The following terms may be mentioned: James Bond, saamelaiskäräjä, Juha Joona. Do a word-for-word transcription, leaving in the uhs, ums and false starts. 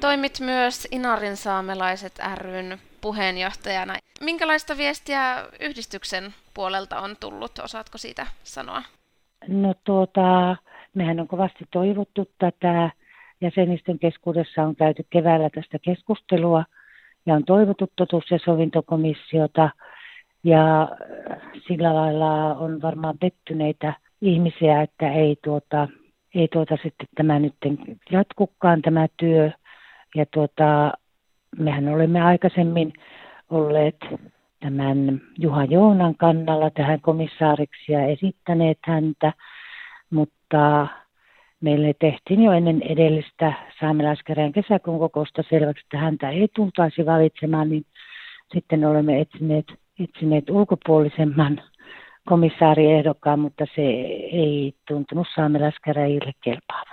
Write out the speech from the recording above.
Toimit myös Inarin saamelaiset ry:n puheenjohtajana. Minkälaista viestiä yhdistyksen puolelta on tullut? Osaatko siitä sanoa? No tuota, mehän on kovasti toivottu tätä. Jäsenistön keskuudessa on käyty keväällä tästä keskustelua ja on toivottu totuus- ja sovintokomissiota. Ja sillä lailla on varmaan pettyneitä ihmisiä, että ei tuota, ei tuota sitten tämä nyt jatkukaan tämä työ. Ja tuota, mehän olemme aikaisemmin olleet tämän Juha Joonan kannalla tähän komissaariksi ja esittäneet häntä, mutta meille tehtiin jo ennen edellistä saamelaiskäräjän kesäkuun kokousta selväksi, että häntä ei tultaisi valitsemaan, niin sitten olemme etsineet, etsineet ulkopuolisemman komissaariehdokkaan, mutta se ei tuntunut saamelaiskäräjille kelpaavan.